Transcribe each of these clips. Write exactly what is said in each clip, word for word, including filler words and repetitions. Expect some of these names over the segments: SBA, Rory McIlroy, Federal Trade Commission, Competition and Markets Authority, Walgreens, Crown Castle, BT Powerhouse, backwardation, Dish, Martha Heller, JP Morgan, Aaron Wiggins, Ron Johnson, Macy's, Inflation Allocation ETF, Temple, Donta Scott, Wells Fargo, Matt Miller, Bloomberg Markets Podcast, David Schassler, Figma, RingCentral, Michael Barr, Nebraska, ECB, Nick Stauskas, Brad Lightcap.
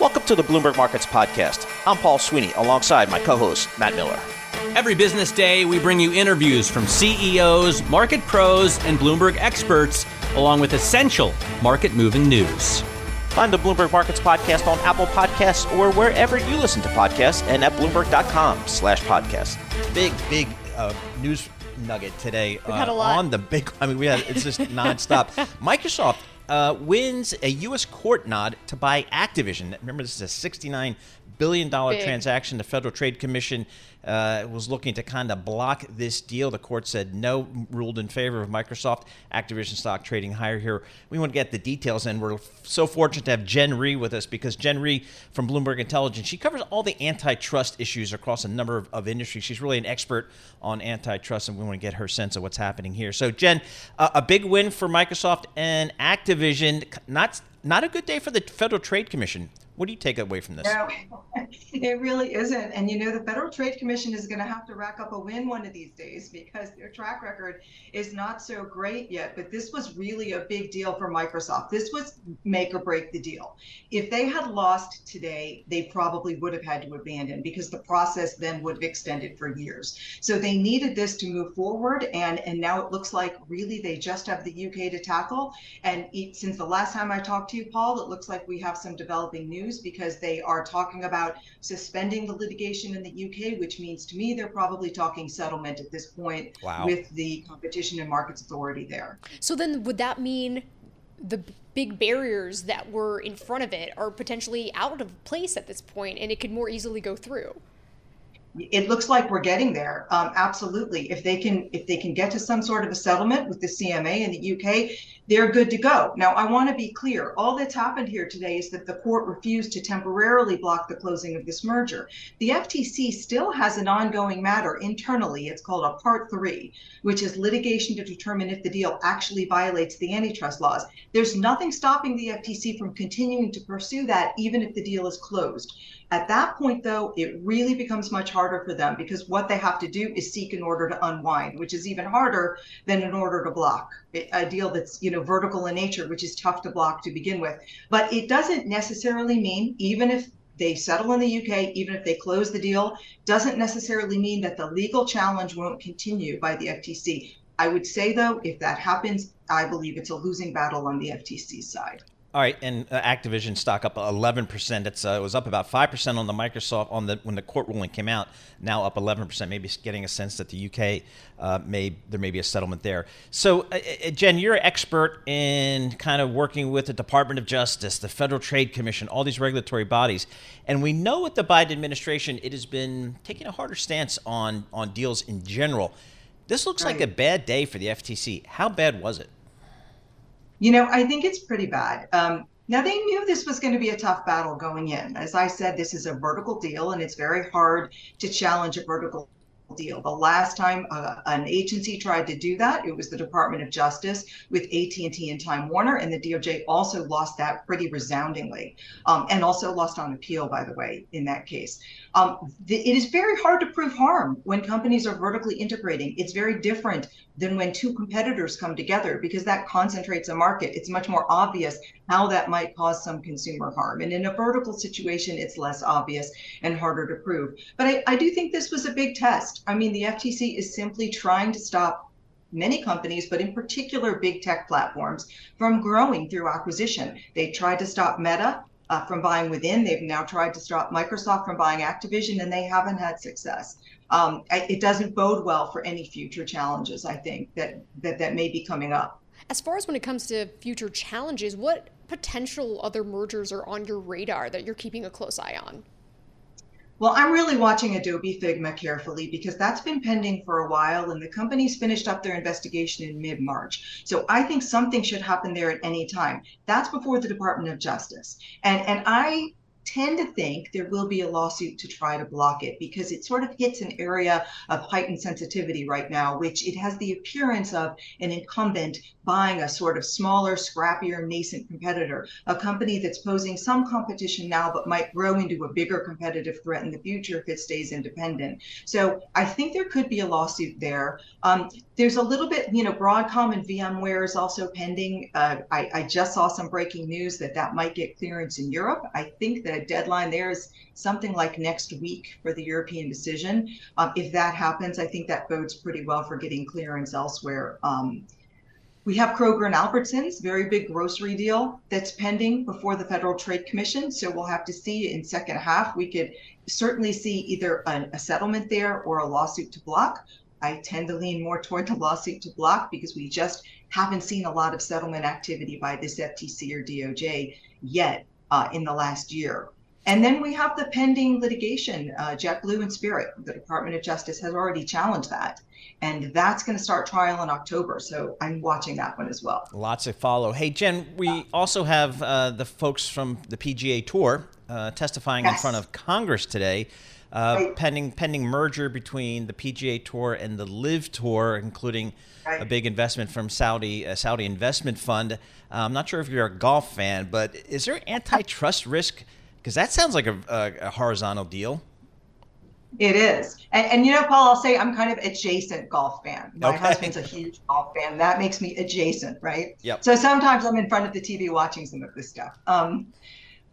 Welcome to the Bloomberg Markets Podcast. I'm Paul Sweeney, alongside my co-host, Matt Miller. Every business day, we bring you interviews from C E Os, market pros, and Bloomberg experts, along with essential market-moving news. Find the Bloomberg Markets Podcast on Apple Podcasts or wherever you listen to podcasts and at Bloomberg.com slash podcast. Big, big uh, news nugget today uh, had a lot. on the big, I mean, we had, it's just nonstop. Microsoft Uh, wins a U S court nod to buy Activision. Remember, this is a sixty-nine billion dollars Big. transaction. The Federal Trade Commission uh, was looking to kind of block this deal. The court said no, ruled in favor of Microsoft. Activision stock trading higher here. We want to get the details, and we're so fortunate to have Jen Rie with us, because Jen Rie from Bloomberg Intelligence, she covers all the antitrust issues across a number of, of industries. She's really an expert on antitrust, and we want to get her sense of what's happening here. So, Jen, uh, a big win for Microsoft and Activision. Division, not not a good day for the Federal Trade Commission. What do you take away from this? No, it really isn't. And you know, the Federal Trade Commission is going to have to rack up a win one of these days, because their track record is not so great yet. But this was really a big deal for Microsoft. This was make or break the deal. If they had lost today, they probably would have had to abandon, because the process then would have extended for years. So they needed this to move forward. And, and now it looks like really they just have the U K to tackle. And it, since the last time I talked to you, Paul, it looks like we have some developing news, because they are talking about suspending the litigation in the U K, which means to me they're probably talking settlement at this point wow. with the Competition and Markets Authority there. So then would that mean the big barriers that were in front of it are potentially out of place at this point, and it could more easily go through? It looks like we're getting there. Um, absolutely. If they can if they can get to some sort of a settlement with the C M A in the U K, they're good to go. Now, I want to be clear. All that's happened here today is that the court refused to temporarily block the closing of this merger. The F T C still has an ongoing matter internally. It's called a Part three, which is litigation to determine if the deal actually violates the antitrust laws. There's nothing stopping the F T C from continuing to pursue that, even if the deal is closed. At that point, though, it really becomes much harder for them, because what they have to do is seek an order to unwind, which is even harder than an order to block, a deal that's, you know, vertical in nature, which is tough to block to begin with. But it doesn't necessarily mean, even if they settle in the U K, even if they close the deal, doesn't necessarily mean that the legal challenge won't continue by the F T C. I would say, though, if that happens, I believe it's a losing battle on the F T C side. All right, and uh, Activision stock up eleven percent. It's uh, it was up about five percent on the Microsoft on the when the court ruling came out. Now up eleven percent. Maybe getting a sense that the U K uh, may there may be a settlement there. So, uh, uh, Jen, you're an expert in kind of working with the Department of Justice, the Federal Trade Commission, all these regulatory bodies, and we know with the Biden administration, it has been taking a harder stance on on deals in general. This looks right. like a bad day for the F T C. How bad was it? You know, I think it's pretty bad. Um, now, they knew this was going to be a tough battle going in. As I said, this is a vertical deal, and it's very hard to challenge a vertical deal. The last time uh, an agency tried to do that, it was the Department of Justice with A T and T and Time Warner, and the D O J also lost that pretty resoundingly, um, and also lost on appeal, by the way, in that case. Um, the, it is very hard to prove harm when companies are vertically integrating. It's very different than when two competitors come together, because that concentrates a market. It's much more obvious how that might cause some consumer harm. And in a vertical situation, it's less obvious and harder to prove. But I, I do think this was a big test. I mean, the F T C is simply trying to stop many companies, but in particular big tech platforms, from growing through acquisition. They tried to stop Meta uh, from buying Within. They've now tried to stop Microsoft from buying Activision, and they haven't had success. Um, it doesn't bode well for any future challenges, I think, that, that that may be coming up. As far as when it comes to future challenges, what potential other mergers are on your radar that you're keeping a close eye on? Well, I'm really watching Adobe Figma carefully, because that's been pending for a while, and the company's finished up their investigation in mid-March. So I think something should happen there at any time. That's before the Department of Justice. And, and I... tend to think there will be a lawsuit to try to block it, because it sort of hits an area of heightened sensitivity right now, which it has the appearance of an incumbent buying a sort of smaller, scrappier, nascent competitor, a company that's posing some competition now but might grow into a bigger competitive threat in the future if it stays independent. So I think there could be a lawsuit there. Um, there's a little bit, you know, Broadcom and VMware is also pending. Uh, I, I just saw some breaking news that that might get clearance in Europe. I think the deadline there is something like next week for the European decision. Um, if that happens, I think that bodes pretty well for getting clearance elsewhere. Um, we have Kroger and Albertsons, very big grocery deal that's pending before the Federal Trade Commission. So we'll have to see in second half. We could certainly see either an, a settlement there or a lawsuit to block. I tend to lean more toward the lawsuit to block because we just haven't seen a lot of settlement activity by this F T C or D O J yet uh, in the last year. And then we have the pending litigation, uh, JetBlue and Spirit. The Department of Justice has already challenged that, and that's going to start trial in October. So I'm watching that one as well. Lots to follow. Hey, Jen, we yeah. also have uh, the folks from the P G A Tour uh, testifying yes. in front of Congress today. Uh, right. Pending pending merger between the P G A Tour and the LIV Tour, including right. a big investment from Saudi a Saudi investment fund. Uh, I'm not sure if you're a golf fan, but is there antitrust risk? Because that sounds like a, a, a horizontal deal. It is. And, and, you know, Paul, I'll say I'm kind of adjacent golf fan. My okay. husband's a huge golf fan. That makes me adjacent, right? Yep. So sometimes I'm in front of the T V watching some of this stuff. Um,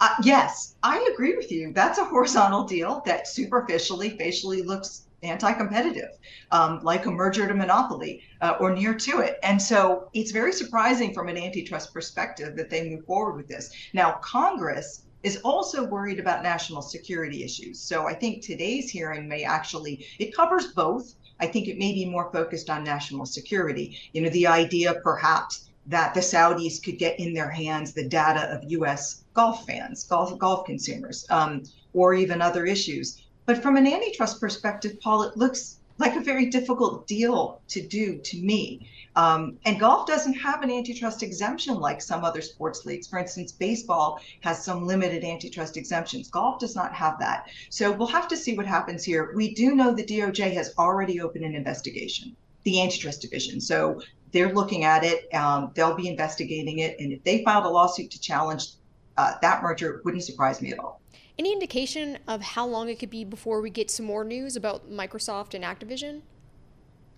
Uh, yes, I agree with you. That's a horizontal deal that superficially, facially looks anti-competitive, um, like a merger to monopoly uh, or near to it. And so it's very surprising from an antitrust perspective that they move forward with this. Now, Congress is also worried about national security issues. So I think today's hearing may actually, it covers both. I think it may be more focused on national security. You know, the idea perhaps that the Saudis could get in their hands the data of U S golf fans, golf golf consumers, um, or even other issues. But from an antitrust perspective, Paul, it looks like a very difficult deal to do to me. Um, and golf doesn't have an antitrust exemption like some other sports leagues. For instance, baseball has some limited antitrust exemptions. Golf does not have that. So we'll have to see what happens here. We do know the D O J has already opened an investigation, the antitrust division. So they're looking at it, um, they'll be investigating it. And if they filed a lawsuit to challenge uh, that merger, it wouldn't surprise me at all. Any indication of how long it could be before we get some more news about Microsoft and Activision?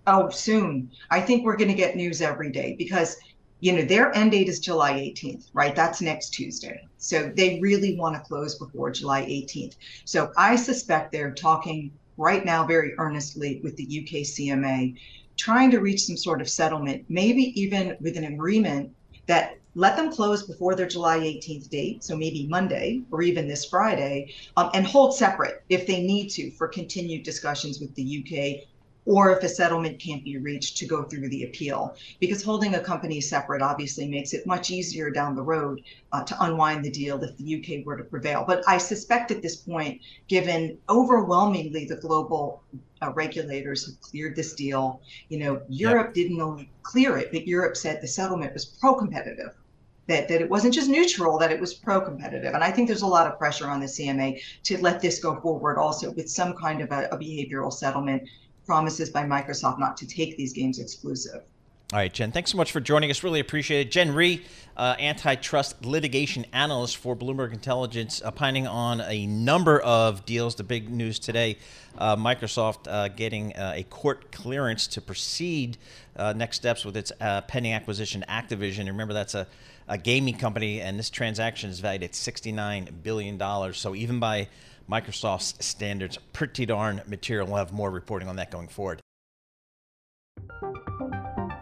Oh, soon. I think we're gonna get news every day because, you know, their end date is July eighteenth, right? That's next Tuesday. So they really wanna close before July eighteenth. So I suspect they're talking right now very earnestly with the U K C M A, trying to reach some sort of settlement, maybe even with an agreement that let them close before their July eighteenth date, so maybe Monday or even this Friday, um, and hold separate if they need to for continued discussions with the U K, or if a settlement can't be reached to go through the appeal. Because holding a company separate obviously makes it much easier down the road uh, to unwind the deal if the U K were to prevail. But I suspect at this point, given overwhelmingly the global uh, regulators have cleared this deal, you know, Europe yeah. didn't only clear it, but Europe said the settlement was pro-competitive, that, that it wasn't just neutral, that it was pro-competitive. And I think there's a lot of pressure on the C M A to let this go forward also with some kind of a, a behavioral settlement, promises by Microsoft not to take these games exclusive. All right, Jen, thanks so much for joining us. Really appreciate it. Jen Rie, uh, antitrust litigation analyst for Bloomberg Intelligence, opining on a number of deals. The big news today, uh, Microsoft uh, getting uh, a court clearance to proceed uh, next steps with its uh, pending acquisition, Activision. Remember, that's a, a gaming company, and this transaction is valued at sixty-nine billion dollars. So even by Microsoft's standards, pretty darn material. We'll have more reporting on that going forward.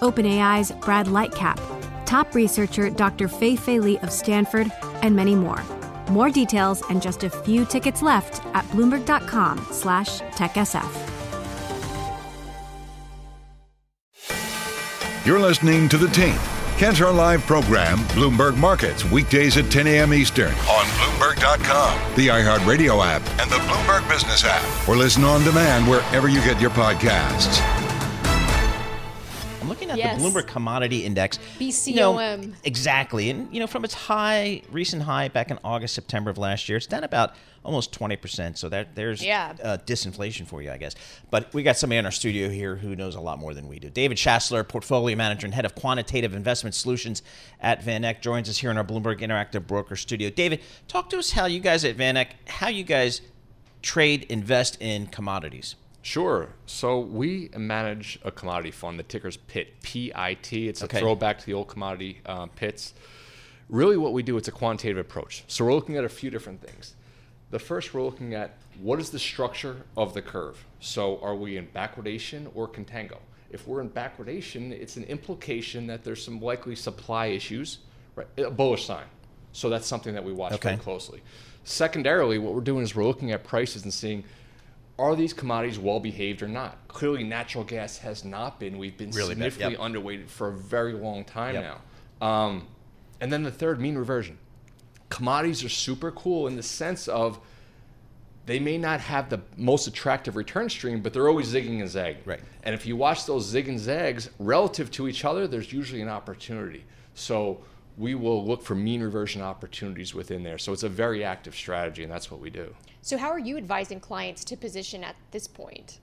OpenAI's Brad Lightcap, top researcher Doctor Fei-Fei Li of Stanford, and many more. More details and just a few tickets left at Bloomberg.com slash TechSF. You're listening to The Tape, catch our live program, Bloomberg Markets, weekdays at ten a.m. Eastern on Bloomberg dot com, the iHeartRadio app, and the Bloomberg Business app, or listen on demand wherever you get your podcasts. I'm looking at yes. the Bloomberg Commodity Index. B C O M. You know, exactly. And, you know, from its high, recent high back in August, September of last year, it's down about almost twenty percent. So that, there's yeah. uh, disinflation for you, I guess. But we got somebody in our studio here who knows a lot more than we do. David Schassler, portfolio manager and head of quantitative investment solutions at VanEck, joins us here in our Bloomberg Interactive Broker studio. David, talk to us how you guys at VanEck, how you guys trade, invest in commodities. Sure. So we manage a commodity fund. The ticker's P I T, P I T. It's a okay. throwback to the old commodity uh, pits. Really what we do, it's a quantitative approach. So we're looking at a few different things. The first, we're looking at what is the structure of the curve. So are we in backwardation or contango? If we're in backwardation, it's an implication that there's some likely supply issues, right? A bullish sign. So that's something that we watch okay. very closely. Secondarily, what we're doing is we're looking at prices and seeing, are these commodities well behaved or not? Clearly, natural gas has not been. We've been really significantly yep. underweighted for a very long time yep. now. Um, and then the third, mean reversion. Commodities are super cool in the sense of they may not have the most attractive return stream, but they're always zigging and zagging. Right. And if you watch those zig and zags relative to each other, there's usually an opportunity. So we will look for mean reversion opportunities within there. So it's a very active strategy, and that's what we do. So how are you advising clients to position at this point?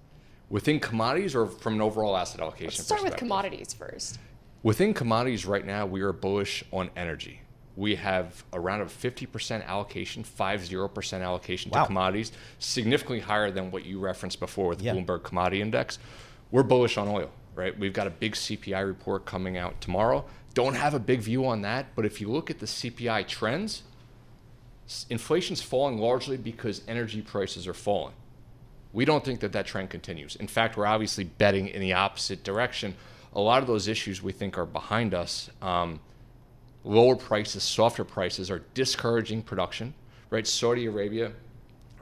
Within commodities or from an overall asset allocation perspective? Let's start with commodities first. Within commodities right now, we are bullish on energy. We have around a fifty percent allocation, fifty percent allocation wow. to commodities, significantly higher than what you referenced before with the yeah. Bloomberg Commodity Index. We're bullish on oil, right? We've got a big C P I report coming out tomorrow. Don't have a big view on that, but if you look at the C P I trends, inflation's falling largely because energy prices are falling. We don't think that that trend continues. In fact, we're obviously betting in the opposite direction. A lot of those issues we think are behind us. Um, lower prices, softer prices are discouraging production, right? Saudi Arabia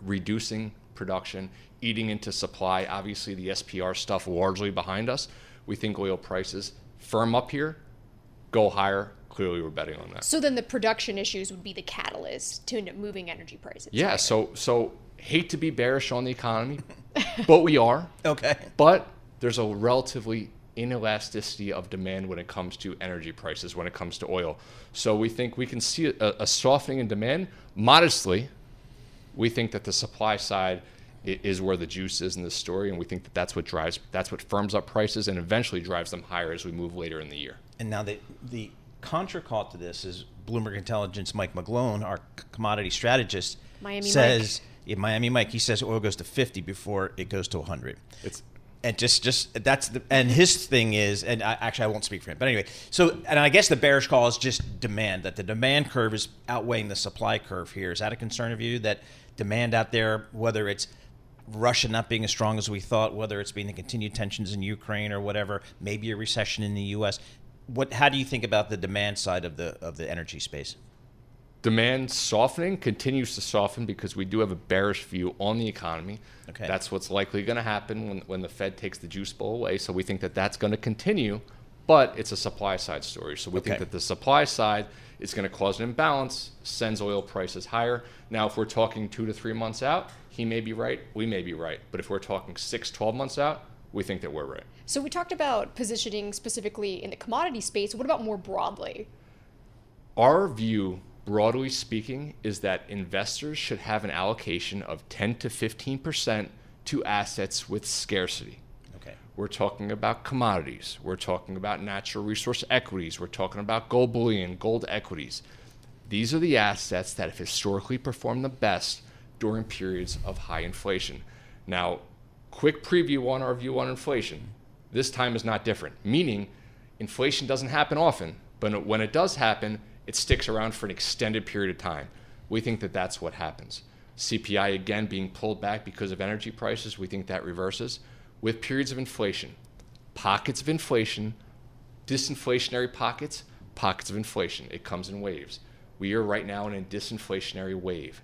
reducing production, eating into supply. Obviously, the S P R stuff largely behind us. We think oil prices firm up here. Go higher. Clearly, we're betting on that. So then the production issues would be the catalyst to moving energy prices. Yeah, higher. so so hate to be bearish on the economy, but we are. Okay. But there's a relatively inelasticity of demand when it comes to energy prices, when it comes to oil. So we think we can see a, a softening in demand. Modestly, we think that the supply side is where the juice is in this story, and we think that that's what drives, that's what firms up prices and eventually drives them higher as we move later in the year. And now the, the contra call to this is Bloomberg Intelligence Mike McGlone, our commodity strategist, Miami says, Mike. Yeah, Miami Mike, he says oil goes to fifty before it goes to one hundred. It's And just, just that's the, and his thing is, and I, actually I won't speak for him, but anyway. So, and I guess the bearish call is just demand, that the demand curve is outweighing the supply curve here. Is that a concern of you, that demand out there, whether it's Russia not being as strong as we thought, whether it's being the continued tensions in Ukraine or whatever, maybe a recession in the U S. What? How do you think about the demand side of the of the energy space? Demand softening continues to soften because we do have a bearish view on the economy. Okay. That's what's likely going to happen when when the Fed takes the juice bowl away. So we think that that's going to continue, but it's a supply side story. So we okay. think that the supply side is going to cause an imbalance, sends oil prices higher. Now, if we're talking two to three months out, he may be right, we may be right. But if we're talking six, twelve months out, we think that we're right. So we talked about positioning specifically in the commodity space. What about more broadly? Our view, broadly speaking, is that investors should have an allocation of ten to fifteen percent to assets with scarcity. Okay. We're talking about commodities. We're talking about natural resource equities. We're talking about gold bullion, gold equities. These are the assets that have historically performed the best during periods of high inflation. Now, quick preview on our view on inflation. This time is not different, meaning inflation doesn't happen often, but when it does happen, it sticks around for an extended period of time. We think that that's what happens. C P I, again, being pulled back because of energy prices, we think that reverses. With periods of inflation, pockets of inflation, disinflationary pockets, pockets of inflation, it comes in waves. We are right now in a disinflationary wave.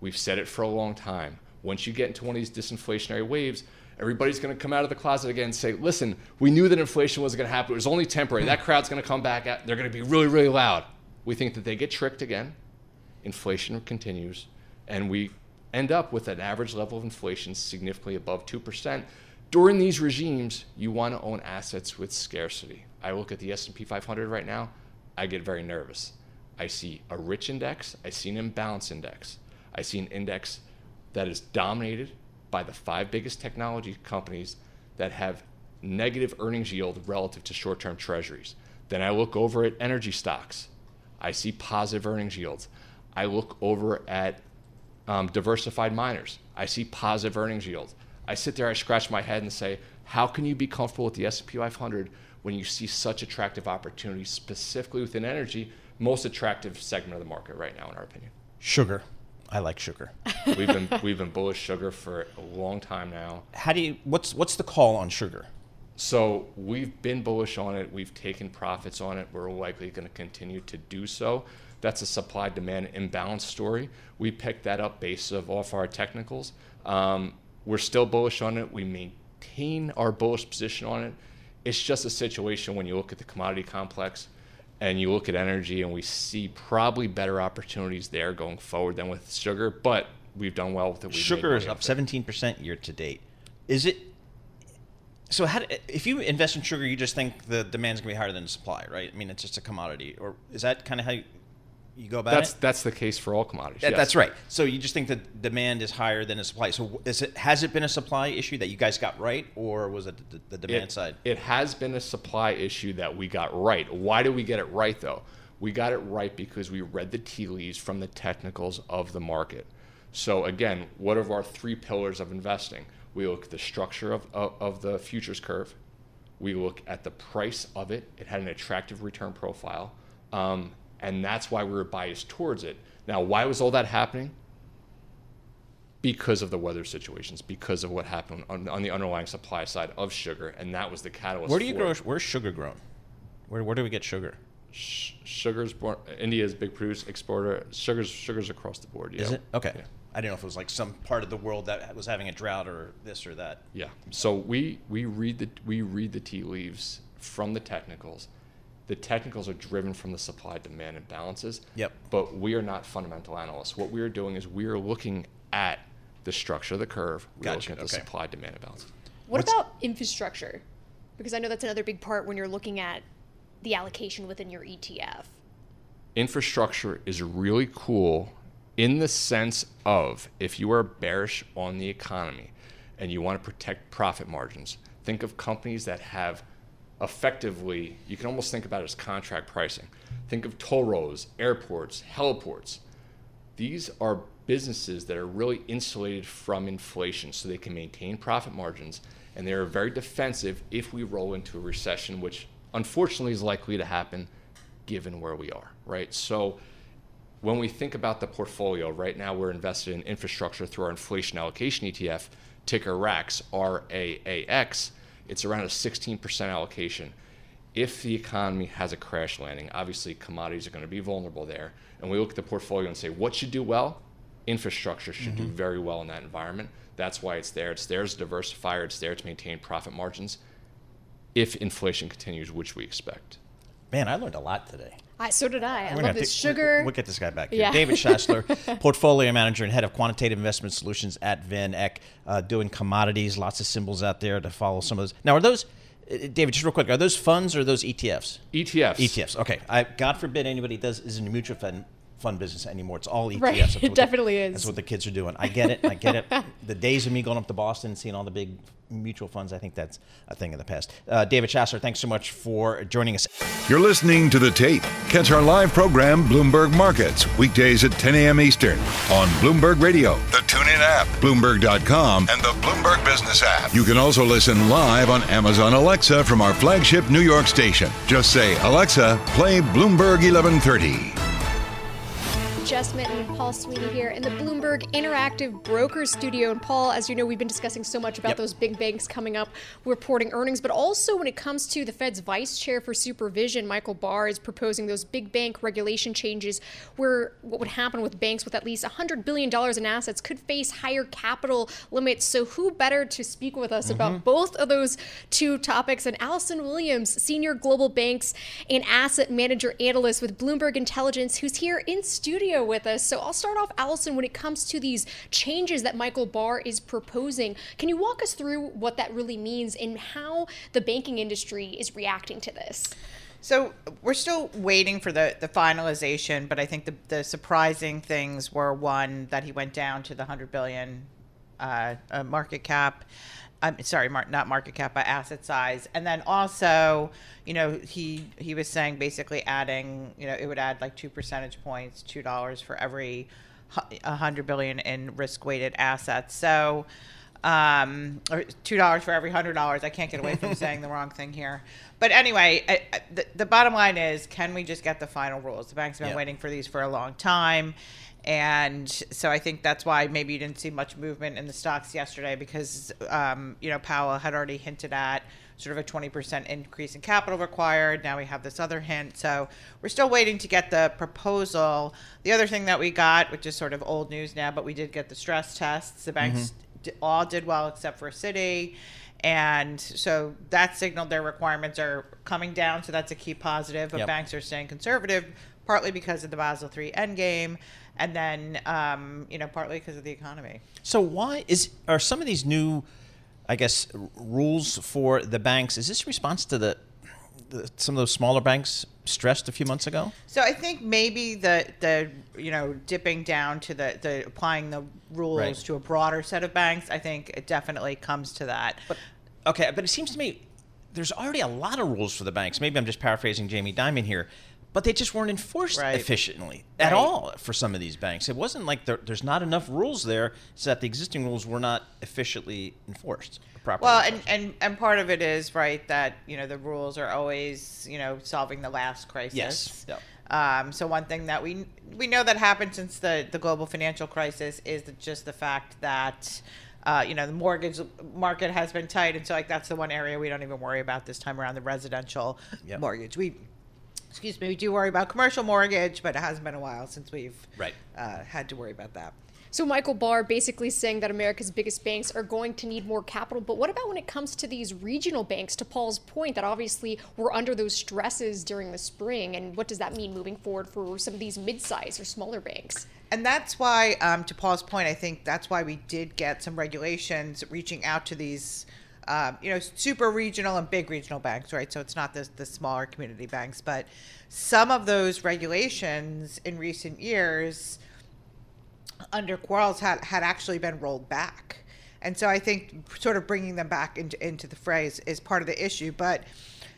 We've said it for a long time. Once you get into one of these disinflationary waves, everybody's going to come out of the closet again and say, listen, we knew that inflation wasn't going to happen. It was only temporary. That crowd's going to come back out. They're going to be really, really loud. We think that they get tricked again. Inflation continues, and we end up with an average level of inflation significantly above two percent. During these regimes, you want to own assets with scarcity. I look at the S and P five hundred right now. I get very nervous. I see a rich index. I see an imbalance index. I see an index that is dominated by the five biggest technology companies that have negative earnings yield relative to short-term treasuries. Then I look over at energy stocks. I see positive earnings yields. I look over at um, diversified miners. I see positive earnings yields. I sit there, I scratch my head and say, how can you be comfortable with the S and P five hundred when you see such attractive opportunities, specifically within energy, most attractive segment of the market right now, in our opinion? Sugar. I like sugar. We've been we've been bullish sugar for a long time now. How do you what's what's the call on sugar? So we've been bullish on it. We've taken profits on it. We're likely going to continue to do so. That's a supply-demand imbalance story. We picked that up based off our technicals. Um, we're still bullish on it. We maintain our bullish position on it. It's just a situation when you look at the commodity complex and you look at energy, and we see probably better opportunities there going forward than with sugar, but we've done well with it. We've sugar is up seventeen percent year to date. Is it so? How do, if you invest in sugar, you just think the demand's going to be higher than the supply, right? I mean, it's just a commodity, or is that kind of how you, you go about that's, it? That's the case for all commodities. That, yes. That's right. So you just think the demand is higher than the supply. So is it, has it been a supply issue that you guys got right, or was it the, the demand it, side? It has been a supply issue that we got right. Why did we get it right, though? We got it right because we read the tea leaves from the technicals of the market. So again, what are our three pillars of investing? We look at the structure of, of, of the futures curve. We look at the price of it. It had an attractive return profile. Um, And that's why we were biased towards it. Now, why was all that happening? Because of the weather situations, because of what happened on, on the underlying supply side of sugar, and that was the catalyst. Where do you for grow? It. Where's sugar grown? Where Where do we get sugar? Sh- sugar's born. India's big produce exporter. Sugar's Sugar's across the board. Yeah. Is it okay? Yeah. I didn't know if it was like some part of the world that was having a drought or this or that. Yeah. So we we read the we read the tea leaves from the technicals. The technicals are driven from the supply-demand imbalances, yep. But we are not fundamental analysts. What we are doing is we are looking at the structure of the curve. We're gotcha. Looking at okay. the supply-demand imbalance. What What's about infrastructure? Because I know that's another big part when you're looking at the allocation within your E T F. Infrastructure is really cool in the sense of if you are bearish on the economy and you want to protect profit margins, think of companies that have effectively, you can almost think about it as contract pricing. Think of toll roads, airports, heliports. These are businesses that are really insulated from inflation, so they can maintain profit margins, and they are very defensive if we roll into a recession, which unfortunately is likely to happen given where we are, right? So when we think about the portfolio, right now we're invested in infrastructure through our inflation allocation E T F, ticker R A A X, R A A X. It's around a sixteen percent allocation. If the economy has a crash landing, obviously commodities are going to be vulnerable there. And we look at the portfolio and say, what should do well? Infrastructure should mm-hmm. do very well in that environment. That's why it's there. It's there as a diversifier. It's there to maintain profit margins if inflation continues, which we expect. Man, I learned a lot today. I, so did I. I love this take, sugar. We'll, we'll get this guy back here. Yeah. David Schassler, portfolio manager and head of quantitative investment solutions at VanEck, uh, doing commodities, lots of symbols out there to follow some of those. Now, are those, uh, David, just real quick, are those funds or are those E T Fs? E T Fs. E T Fs, okay. I, God forbid anybody does is in the mutual fund, fund business anymore. It's all E T Fs. Right. It definitely the, is. That's what the kids are doing. I get it. I get it. The days of me going up to Boston and seeing all the big mutual funds, I think that's a thing of the past. Uh, David Schassler, thanks so much for joining us. You're listening to The Tape. Catch our live program, Bloomberg Markets, weekdays at ten a.m. Eastern on Bloomberg Radio, the TuneIn app, Bloomberg dot com, and the Bloomberg Business app. You can also listen live on Amazon Alexa from our flagship New York station. Just say, Alexa, play Bloomberg eleven thirty. Jess Mitten, Paul Sweeney here in the Bloomberg Interactive Brokers Studio. And Paul, as you know, we've been discussing so much about yep. those big banks coming up, reporting earnings, but also when it comes to the Fed's vice chair for supervision, Michael Barr, is proposing those big bank regulation changes where what would happen with banks with at least one hundred billion dollars in assets could face higher capital limits. So who better to speak with us mm-hmm. about both of those two topics? And Allison Williams, Senior Global Banks and Asset Manager Analyst with Bloomberg Intelligence, who's here in studio with us. So I'll start off, Allison, when it comes to these changes that Michael Barr is proposing, can you walk us through what that really means and how the banking industry is reacting to this? So we're still waiting for the, the finalization, but I think the, the surprising things were, one, that he went down to the one hundred billion dollars uh, uh, market cap. I'm sorry, mar- not market cap, but asset size. And then also, you know, he he was saying basically adding, you know, it would add like two percentage points, two dollars for every one hundred billion dollars in risk-weighted assets. So, um, or two dollars for every one hundred dollars. I can't get away from saying the wrong thing here. But anyway, I, I, the, the bottom line is, can we just get the final rules? The bank's been yep. waiting for these for a long time. And so I think that's why maybe you didn't see much movement in the stocks yesterday, because, um, you know, Powell had already hinted at sort of a twenty percent increase in capital required. Now we have this other hint. So we're still waiting to get the proposal. The other thing that we got, which is sort of old news now, but we did get the stress tests. The banks mm-hmm. all did well except for Citi. And so that signaled their requirements are coming down. So that's a key positive. But yep. banks are staying conservative, partly because of the Basel three endgame. And then, um, you know, partly because of the economy. So why is are some of these new, I guess, rules for the banks, is this a response to the, the some of those smaller banks stressed a few months ago? So I think maybe the, the you know, dipping down to the, the applying the rules right. to a broader set of banks, I think it definitely comes to that. But, okay, but it seems to me there's already a lot of rules for the banks. Maybe I'm just paraphrasing Jamie Dimon here. But they just weren't enforced right. efficiently at right. all for some of these banks. It wasn't like there, there's not enough rules there, so that the existing rules were not efficiently enforced properly. Well, and, and, and part of it is, right, that, you know, the rules are always, you know, solving the last crisis. Yes. Yep. Um, so one thing that we we know that happened since the, the global financial crisis is the, just the fact that, uh, you know, the mortgage market has been tight. And so, like, that's the one area we don't even worry about this time around, the residential yep. mortgage. We... Excuse me, we do worry about commercial mortgage, but it hasn't been a while since we've right. uh, had to worry about that. So Michael Barr basically saying that America's biggest banks are going to need more capital. But what about when it comes to these regional banks, to Paul's point, that obviously were under those stresses during the spring? And what does that mean moving forward for some of these mid-size or smaller banks? And that's why, um, to Paul's point, I think that's why we did get some regulations reaching out to these Um, you know, super regional and big regional banks, right? So it's not the, the smaller community banks, but some of those regulations in recent years under Quarles had, had actually been rolled back. And so I think sort of bringing them back into, into the fray is, is part of the issue. But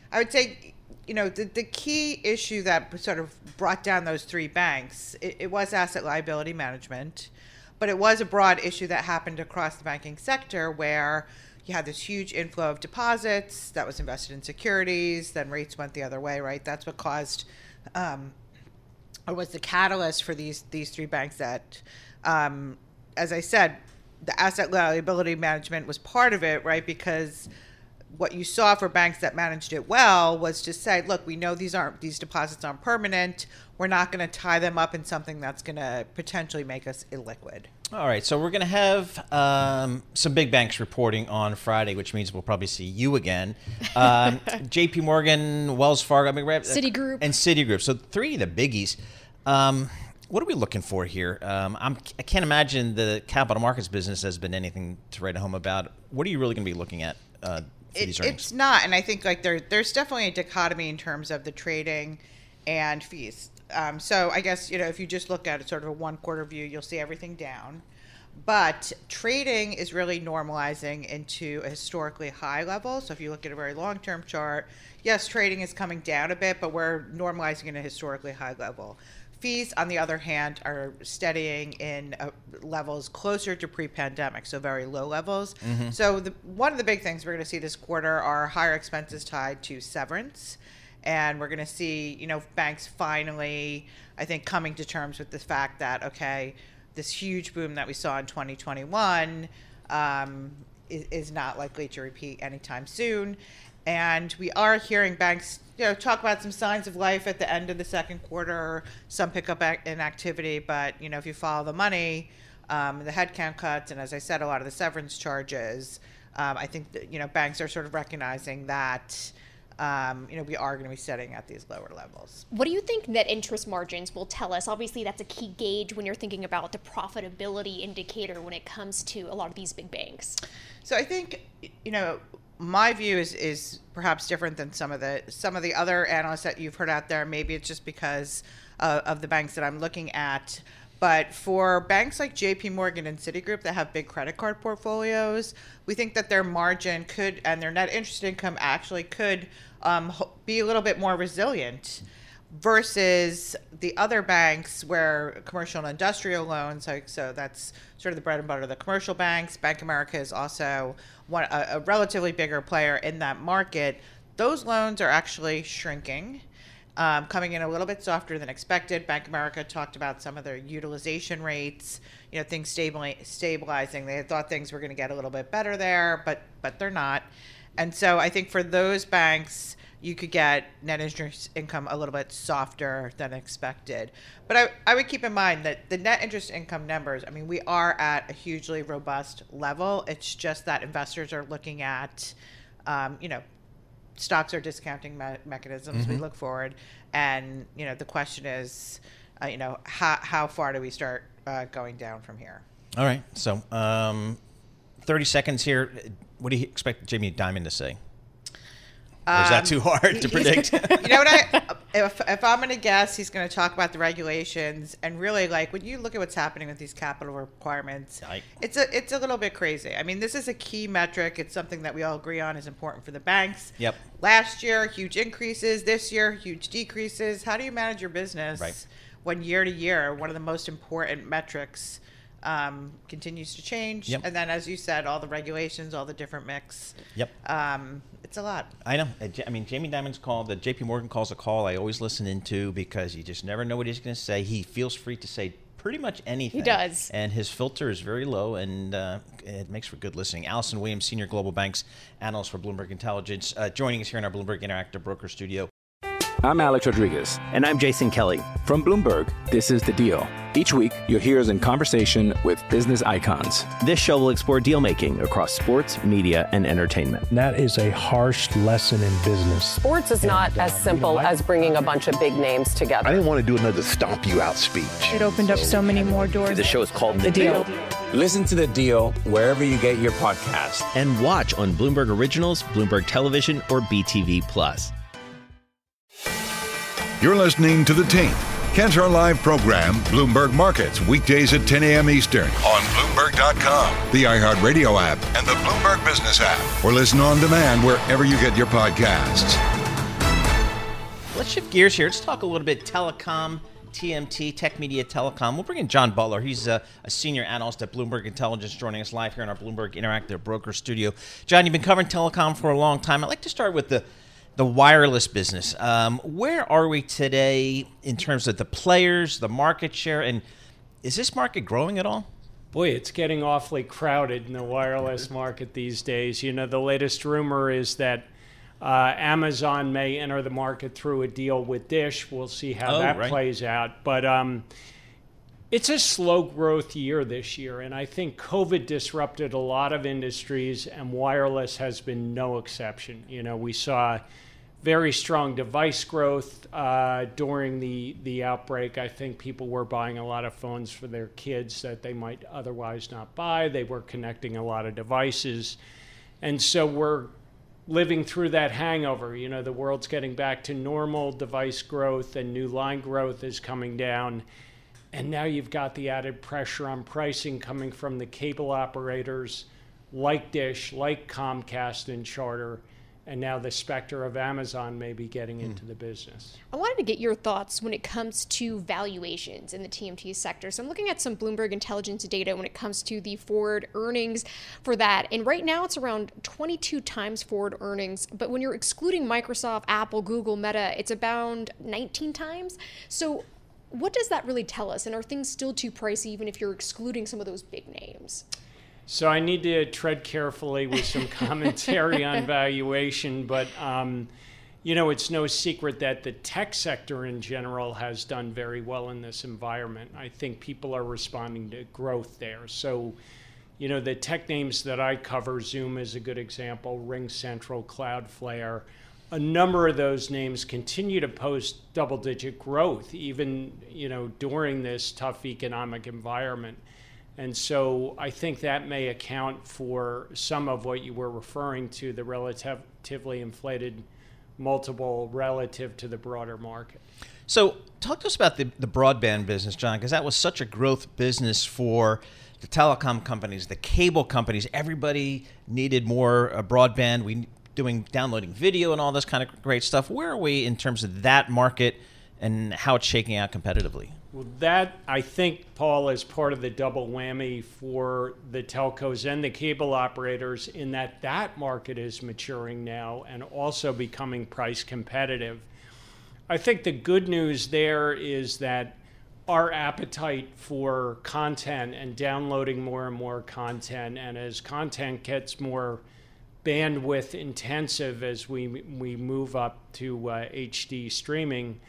I would say, you know, the, the key issue that sort of brought down those three banks, it, it was asset liability management, but it was a broad issue that happened across the banking sector where you had this huge inflow of deposits that was invested in securities, then rates went the other way, right? That's what caused, um, or was the catalyst for these these three banks that, um, as I said, the asset liability management was part of it, right? Because what you saw for banks that managed it well was to say, look, we know these aren't these deposits aren't permanent. We're not going to tie them up in something that's going to potentially make us illiquid. All right, so we're going to have um, some big banks reporting on Friday, which means we'll probably see you again. Um, J P Morgan, Wells Fargo, I mean, right, Citigroup, and Citigroup. So three of the biggies. Um, what are we looking for here? Um, I'm, I can't imagine the capital markets business has been anything to write home about. What are you really going to be looking at? Uh, It, it's not, and I think like there there's definitely a dichotomy in terms of the trading and fees. Um, so I guess, you know, if you just look at it sort of a one quarter view, you'll see everything down. But trading is really normalizing into a historically high level. So if you look at a very long term chart, yes, trading is coming down a bit, but we're normalizing in a historically high level. Fees, on the other hand, are steadying in uh, levels closer to pre-pandemic, so very low levels. Mm-hmm. So the, one of the big things we're going to see this quarter are higher expenses tied to severance And we're going to see, you know, banks finally, I think, coming to terms with the fact that, okay, this huge boom that we saw in twenty twenty-one um, is, is not likely to repeat anytime soon. And we are hearing banks, you know, talk about some signs of life at the end of the second quarter, some pickup in activity. But, you know, if you follow the money, um, the headcount cuts, and as I said, a lot of the severance charges, um, I think that, you know, banks are sort of recognizing that, Um, you know, we are going to be setting at these lower levels. What do you think net interest margins will tell us? Obviously, that's a key gauge when you're thinking about the profitability indicator when it comes to a lot of these big banks. So I think, you know, my view is is perhaps different than some of the some of the other analysts that you've heard out there. Maybe it's just because uh, of the banks that I'm looking at. But for banks like J P Morgan and Citigroup that have big credit card portfolios, we think that their margin could, and their net interest income actually could um, be a little bit more resilient versus the other banks where commercial and industrial loans, like, so that's sort of the bread and butter of the commercial banks. Bank of America is also one, a, a relatively bigger player in that market. Those loans are actually shrinking. Um, coming in a little bit softer than expected. Bank of America talked about some of their utilization rates, you know, things stabilizing. They had thought things were going to get a little bit better there, but but they're not. And so I think for those banks, you could get net interest income a little bit softer than expected. But I, I would keep in mind that the net interest income numbers, I mean, we are at a hugely robust level. It's just that investors are looking at, um, you know, stocks are discounting me- mechanisms. Mm-hmm. We look forward, and you know the question is, uh, you know, how how far do we start uh, going down from here? All right, so um, thirty seconds here. What do you expect Jamie Dimon to say? Um, is that too hard to predict? You know what? I, if if I'm going to guess, he's going to talk about the regulations and really, like, when you look at what's happening with these capital requirements, I, it's a it's a little bit crazy. I mean, this is a key metric. It's something that we all agree on is important for the banks. Yep. Last year, huge increases. This year, huge decreases. How do you manage your business right. when year to year, one of the most important metrics um, continues to change? Yep. And then, as you said, all the regulations, all the different mix. Yep. Um, It's a lot. I know. I mean, Jamie Dimon's call, the J P Morgan call's a call I always listen into because you just never know what he's going to say. He feels free to say pretty much anything. He does. And his filter is very low, and uh, it makes for good listening. Allison Williams, Senior Global Banks Analyst for Bloomberg Intelligence, uh, joining us here in our Bloomberg Interactive Broker Studio. I'm Alex Rodriguez. And I'm Jason Kelly. From Bloomberg, this is The Deal. Each week, you'll hear us in conversation with business icons. This show will explore deal-making across sports, media, and entertainment. That is a harsh lesson in business. Sports is and not as simple you know, I, as bringing a bunch of big names together. I didn't want to do another stomp you out speech. It opened up so many more doors. The show is called The, the deal. deal. Listen to The Deal wherever you get your podcast. And watch on Bloomberg Originals, Bloomberg Television, or B T V plus. You're listening to The Tape. Cantor Live program, Bloomberg Markets, weekdays at ten a.m. Eastern on Bloomberg dot com, the iHeartRadio app, and the Bloomberg Business app, or listen on demand wherever you get your podcasts. Let's shift gears here. Let's talk a little bit telecom, T M T, Tech Media Telecom. We'll bring in John Butler. He's a, a senior analyst at Bloomberg Intelligence, joining us live here in our Bloomberg Interactive Broker Studio. John, you've been covering telecom for a long time. I'd like to start with the The wireless business. Um, where are we today in terms of the players, the market share, and is this market growing at all? Boy, it's getting awfully crowded in the wireless market these days. You know, the latest rumor is that uh, Amazon may enter the market through a deal with Dish. We'll see how oh, that right. plays out. But um, it's a slow growth year this year, and I think COVID disrupted a lot of industries, and wireless has been no exception. You know, we saw very strong device growth uh, during the, the outbreak. I think people were buying a lot of phones for their kids that they might otherwise not buy. They were connecting a lot of devices. And so we're living through that hangover. You know, the world's getting back to normal. Device growth and new line growth is coming down. And now you've got the added pressure on pricing coming from the cable operators like Dish, like Comcast and Charter. And now the specter of Amazon may be getting mm. into the business. I wanted to get your thoughts when it comes to valuations in the T M T sector. So I'm looking at some Bloomberg Intelligence data when it comes to the forward earnings for that. And right now it's around twenty-two times forward earnings. But when you're excluding Microsoft, Apple, Google, Meta, it's about nineteen times. So what does that really tell us? And are things still too pricey even if you're excluding some of those big names? So I need to tread carefully with some commentary on valuation, but um, you know, it's no secret that the tech sector in general has done very well in this environment. I think people are responding to growth there. So, you know, the tech names that I cover, Zoom is a good example, RingCentral, Cloudflare, a number of those names continue to post double-digit growth, even, you know, during this tough economic environment. And so I think that may account for some of what you were referring to, the relatively inflated multiple relative to the broader market. So talk to us about the, the broadband business, John, because that was such a growth business for the telecom companies, the cable companies. Everybody needed more uh, broadband. We doing downloading video and all this kind of great stuff. Where are we in terms of that market and how it's shaking out competitively? Well, that, I think, Paul, is part of the double whammy for the telcos and the cable operators in that that market is maturing now and also becoming price competitive. I think the good news there is that our appetite for content and downloading more and more content, and as content gets more bandwidth intensive as we, we move up to uh, H D streaming,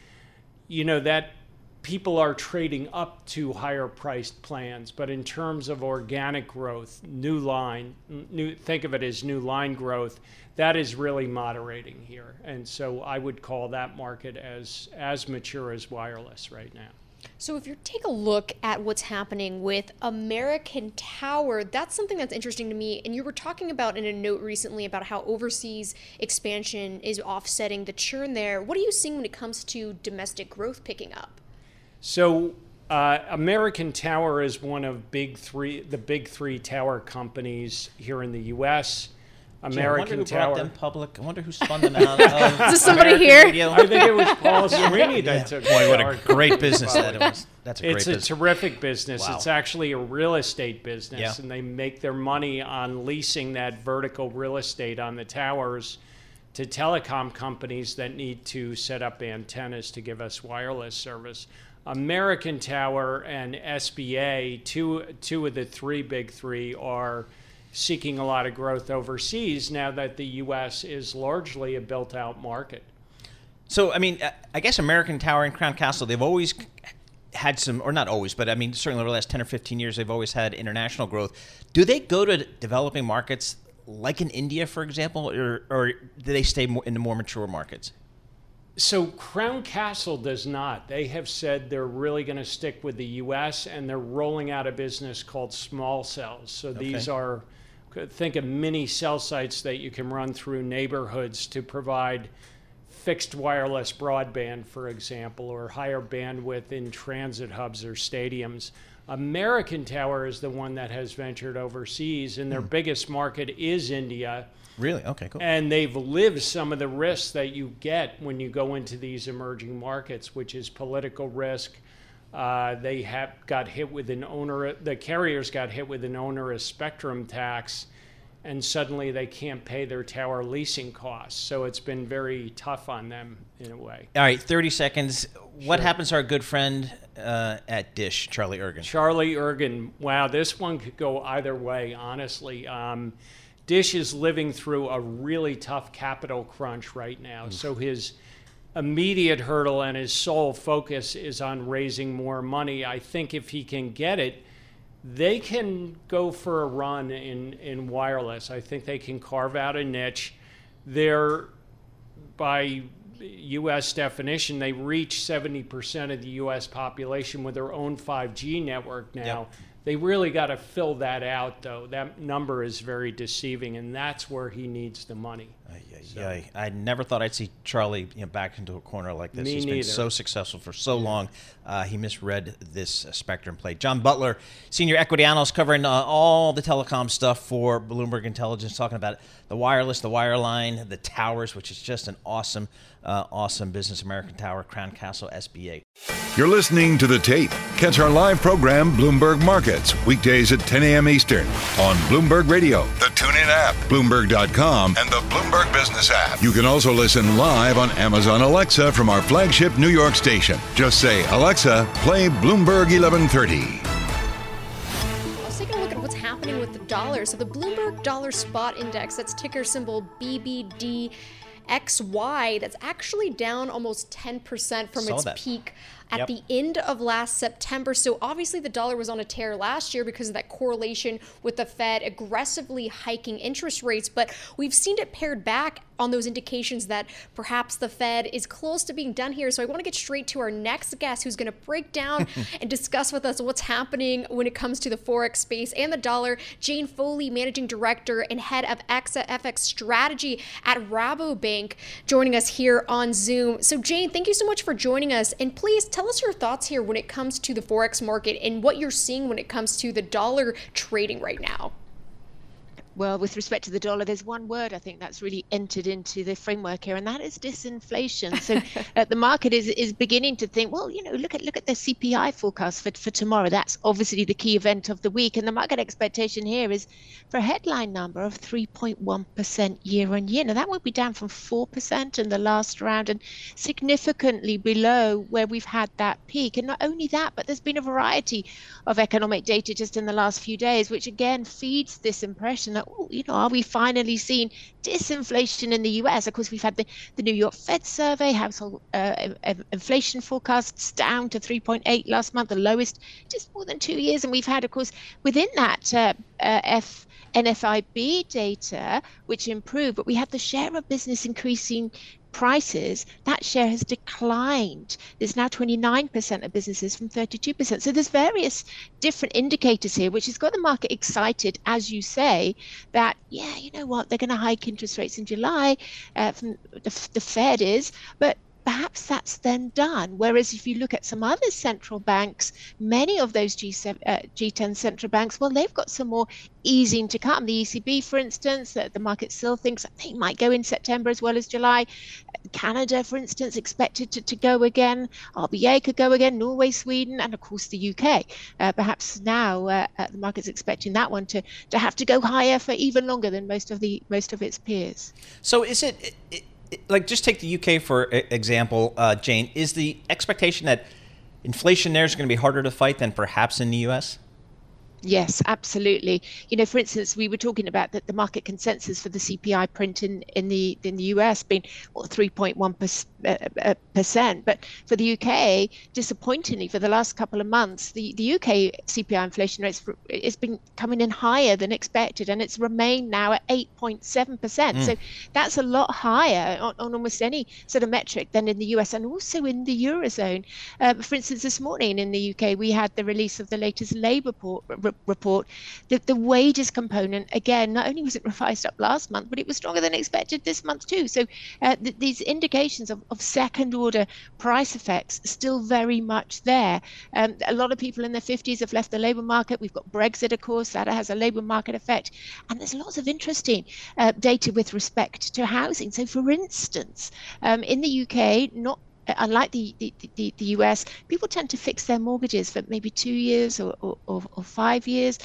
you know, that people are trading up to higher priced plans, but in terms of organic growth, new line, new, think of it as new line growth, that is really moderating here. And so I would call that market as, as mature as wireless right now. So if you take a look at what's happening with American Tower, that's something that's interesting to me. And you were talking about in a note recently about how overseas expansion is offsetting the churn there. What are you seeing when it comes to domestic growth picking up? So uh, American Tower is one of big three, the big three tower companies here in the U S. American Gee, I Tower. I wonder who brought them public. I wonder who spun them out of. Is this somebody American here? I think it was Paul Sweeney that yeah. took. Boy, what a great business that was. That's a it's great a business. It's a terrific business. Wow. It's actually a real estate business, yeah. and they make their money on leasing that vertical real estate on the towers to telecom companies that need to set up antennas to give us wireless service. American Tower and S B A, two two of the three big three, are seeking a lot of growth overseas now that the U S is largely a built-out market. So, I mean, I guess American Tower and Crown Castle, they've always had some, or not always, but I mean, certainly over the last ten or fifteen years, they've always had international growth. Do they go to developing markets like in India, for example, or, or do they stay in the more mature markets? So Crown Castle does not. They have said they're really going to stick with the U S, and they're rolling out a business called small cells. So okay. these are, think of mini cell sites that you can run through neighborhoods to provide fixed wireless broadband, for example, or higher bandwidth in transit hubs or stadiums. American Tower is the one that has ventured overseas, and their mm. biggest market is India. Really? Okay, cool. And they've lived some of the risks that you get when you go into these emerging markets, which is political risk. Uh, they have got hit with an onerous, the carriers got hit with an onerous spectrum tax, and suddenly they can't pay their tower leasing costs. So it's been very tough on them in a way. All right, thirty seconds. What sure. happens to our good friend uh, at Dish, Charlie Ergen? Charlie Ergen. Wow, this one could go either way, honestly. Um, Dish is living through a really tough capital crunch right now. Mm. So his immediate hurdle and his sole focus is on raising more money. I think if he can get it, they can go for a run in, in wireless. I think they can carve out a niche. They're, by U S definition, they reach seventy percent of the U S population with their own five G network now. Yep. They really got to fill that out, though. That number is very deceiving, and that's where he needs the money. Aye, aye, so. aye. I never thought I'd see Charlie you know, back into a corner like this. Me He's neither. Been so successful for so yeah. long. Uh, he misread this uh, spectrum play. John Butler, senior equity analyst, covering uh, all the telecom stuff for Bloomberg Intelligence, talking about the wireless, the wireline, the towers, which is just an awesome, uh, awesome business. American Tower, Crown Castle, S B A. You're listening to The Tape. Catch our live program, Bloomberg Markets, weekdays at ten a.m. Eastern on Bloomberg Radio, the TuneIn app, Bloomberg dot com, and the Bloomberg Business app. You can also listen live on Amazon Alexa from our flagship New York station. Just say, Alexa, play Bloomberg eleven thirty. Happening with the dollar. So the Bloomberg Dollar Spot Index, that's ticker symbol B B D X Y, that's actually down almost ten percent from Saw its that. peak at yep. the end of last September. So obviously the dollar was on a tear last year because of that correlation with the Fed aggressively hiking interest rates, but we've seen it pared back on those indications that perhaps the Fed is close to being done here. So I want to get straight to our next guest, who's going to break down and discuss with us what's happening when it comes to the Forex space and the dollar. Jane Foley, Managing Director and Head of F X Strategy at Rabobank, joining us here on Zoom. So Jane, thank you so much for joining us. And please tell us your thoughts here when it comes to the Forex market and what you're seeing when it comes to the dollar trading right now. Well, with respect to the dollar, there's one word I think that's really entered into the framework here, and that is disinflation. So uh, the market is is beginning to think, well, you know, look at look at the C P I forecast for, for tomorrow. That's obviously the key event of the week. And the market expectation here is for a headline number of three point one percent year on year. Now, that would be down from four percent in the last round and significantly below where we've had that peak. And not only that, but there's been a variety of economic data just in the last few days, which again feeds this impression that, oh, you know, are we finally seeing disinflation in the U S? Of course, we've had the, the New York Fed survey, household uh, inflation forecasts down to three point eight last month, the lowest just more than two years. And we've had, of course, within that uh, uh, F. N F I B data, which improved, but we had the share of business increasing prices. That share has declined. There's now twenty-nine percent of businesses from thirty-two percent. So there's various different indicators here, which has got the market excited, as you say, that, yeah, you know what, they're going to hike interest rates in July, uh, from the, the Fed is, but perhaps that's then done. Whereas if you look at some other central banks, many of those G seven, uh, G ten central banks, well, they've got some more easing to come. The E C B, for instance, that the market still thinks they might go in September as well as July. Canada, for instance, expected to, to go again. R B A could go again. Norway, Sweden, and of course the U K. Uh, perhaps now uh, the market's expecting that one to to have to go higher for even longer than most of the most of its peers. So is it? it Like, just take the U K, for example, uh, Jane. Is the expectation that inflation there is going to be harder to fight than perhaps in the U S? Yes, absolutely. You know, for instance, we were talking about that the market consensus for the C P I print in, in the in the U S being what, three point one percent. But for the U K, disappointingly, for the last couple of months, the, the U K C P I inflation rates has been coming in higher than expected, and it's remained now at eight point seven percent. Mm. So that's a lot higher on, on almost any sort of metric than in the U S and also in the Eurozone. Uh, for instance, this morning in the U K, we had the release of the latest Labour report. report that the wages component, again, not only was it revised up last month, but it was stronger than expected this month too. So uh, th- these indications of, of second order price effects still very much there. Um, a lot of people in their fifties have left the labour market. We've got Brexit, of course, that has a labour market effect. And there's lots of interesting uh, data with respect to housing. So for instance, um, in the U K, not Unlike the, the, the, the U S, people tend to fix their mortgages for maybe two years or, or, or five years.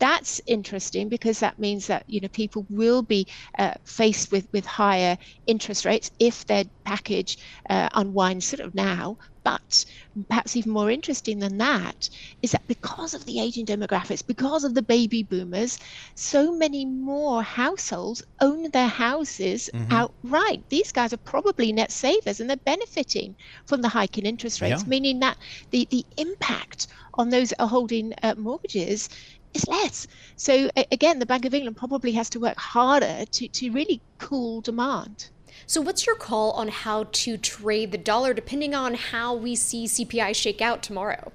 That's interesting because that means that, you know, people will be uh, faced with, with higher interest rates if their package uh, unwinds sort of now. But perhaps even more interesting than that is that because of the aging demographics, because of the baby boomers, so many more households own their houses mm-hmm. outright. These guys are probably net savers and they're benefiting from the hike in interest rates, yeah. meaning that the, the impact on those holding uh, mortgages is less. So a- again, the Bank of England probably has to work harder to, to really cool demand. So what's your call on how to trade the dollar, depending on how we see C P I shake out tomorrow?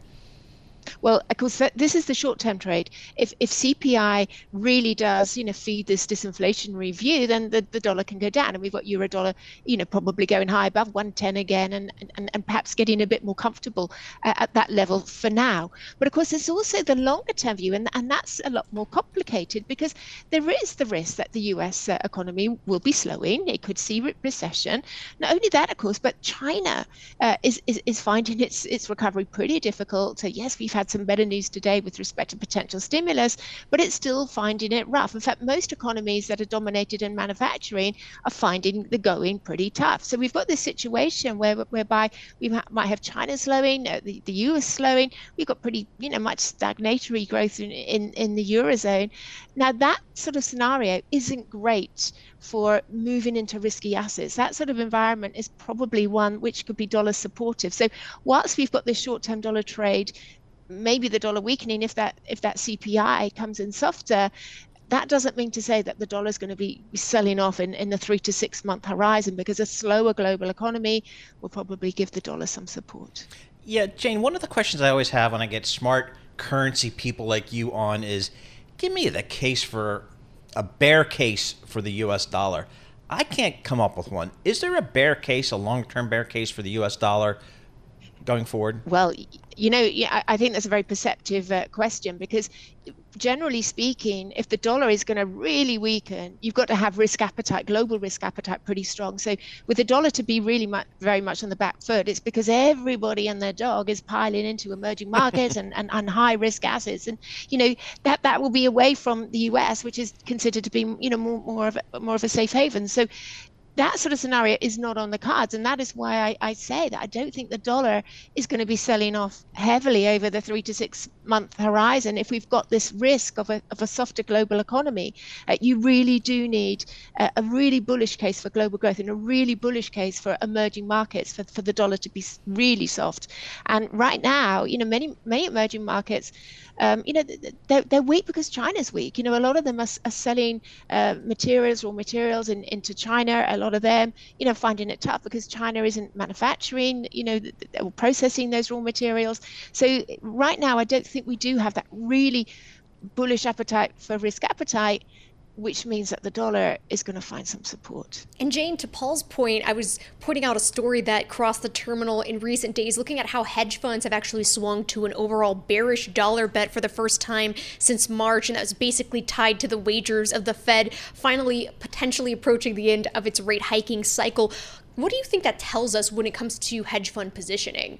Well, of course, this is the short-term trade. If if C P I really does, you know, feed this disinflationary view, then the, the dollar can go down, and we've got euro dollar, you know, probably going high above one ten again, and and, and perhaps getting a bit more comfortable uh, at that level for now. But of course, there's also the longer-term view, and and that's a lot more complicated, because there is the risk that the U S uh, economy will be slowing. It could see re- recession. Not only that, of course, but China uh, is, is is finding its its recovery pretty difficult. So yes, we've had some better news today with respect to potential stimulus, but it's still finding it rough. In fact, most economies that are dominated in manufacturing are finding the going pretty tough. So we've got this situation where whereby we might have China slowing, the, the U S slowing. We've got pretty, you know, much stagnatory growth in, in, in the Eurozone. Now, that sort of scenario isn't great for moving into risky assets. That sort of environment is probably one which could be dollar supportive. So whilst we've got this short-term dollar trade, maybe the dollar weakening, if that if that C P I comes in softer, that doesn't mean to say that the dollar is going to be selling off in, in the three to six month horizon, because a slower global economy will probably give the dollar some support. Yeah, Jane, one of the questions I always have when I get smart currency people like you on is, give me the case for a bear case for the U S dollar. I can't come up with one. Is there a bear case, a long-term bear case for the U S dollar going forward? Well, you know, yeah, I think that's a very perceptive uh, question, because generally speaking, if the dollar is going to really weaken, you've got to have risk appetite, global risk appetite, pretty strong. So with the dollar to be really much, very much on the back foot, it's because everybody and their dog is piling into emerging markets and, and, and high risk assets. And, you know, that, that will be away from the U S, which is considered to be, you know, more, more of a, more of a safe haven. So that sort of scenario is not on the cards. And that is why I, I say that I don't think the dollar is going to be selling off heavily over the three to six month horizon. If we've got this risk of a, of a softer global economy, uh, you really do need uh, a really bullish case for global growth and a really bullish case for emerging markets for, for the dollar to be really soft. And right now, you know, many, many emerging markets, um, you know, they're, they're weak because China's weak. You know, a lot of them are, are selling uh, materials, raw materials in, into China. A lot of them, you know, finding it tough because China isn't manufacturing, you know, processing those raw materials. So right now, I don't think we do have that really bullish appetite for risk appetite, which means that the dollar is going to find some support. And Jane, to Paul's point, I was pointing out a story that crossed the terminal in recent days, looking at how hedge funds have actually swung to an overall bearish dollar bet for the first time since March. And that was basically tied to the wagers of the Fed finally potentially approaching the end of its rate hiking cycle. What do you think that tells us when it comes to hedge fund positioning?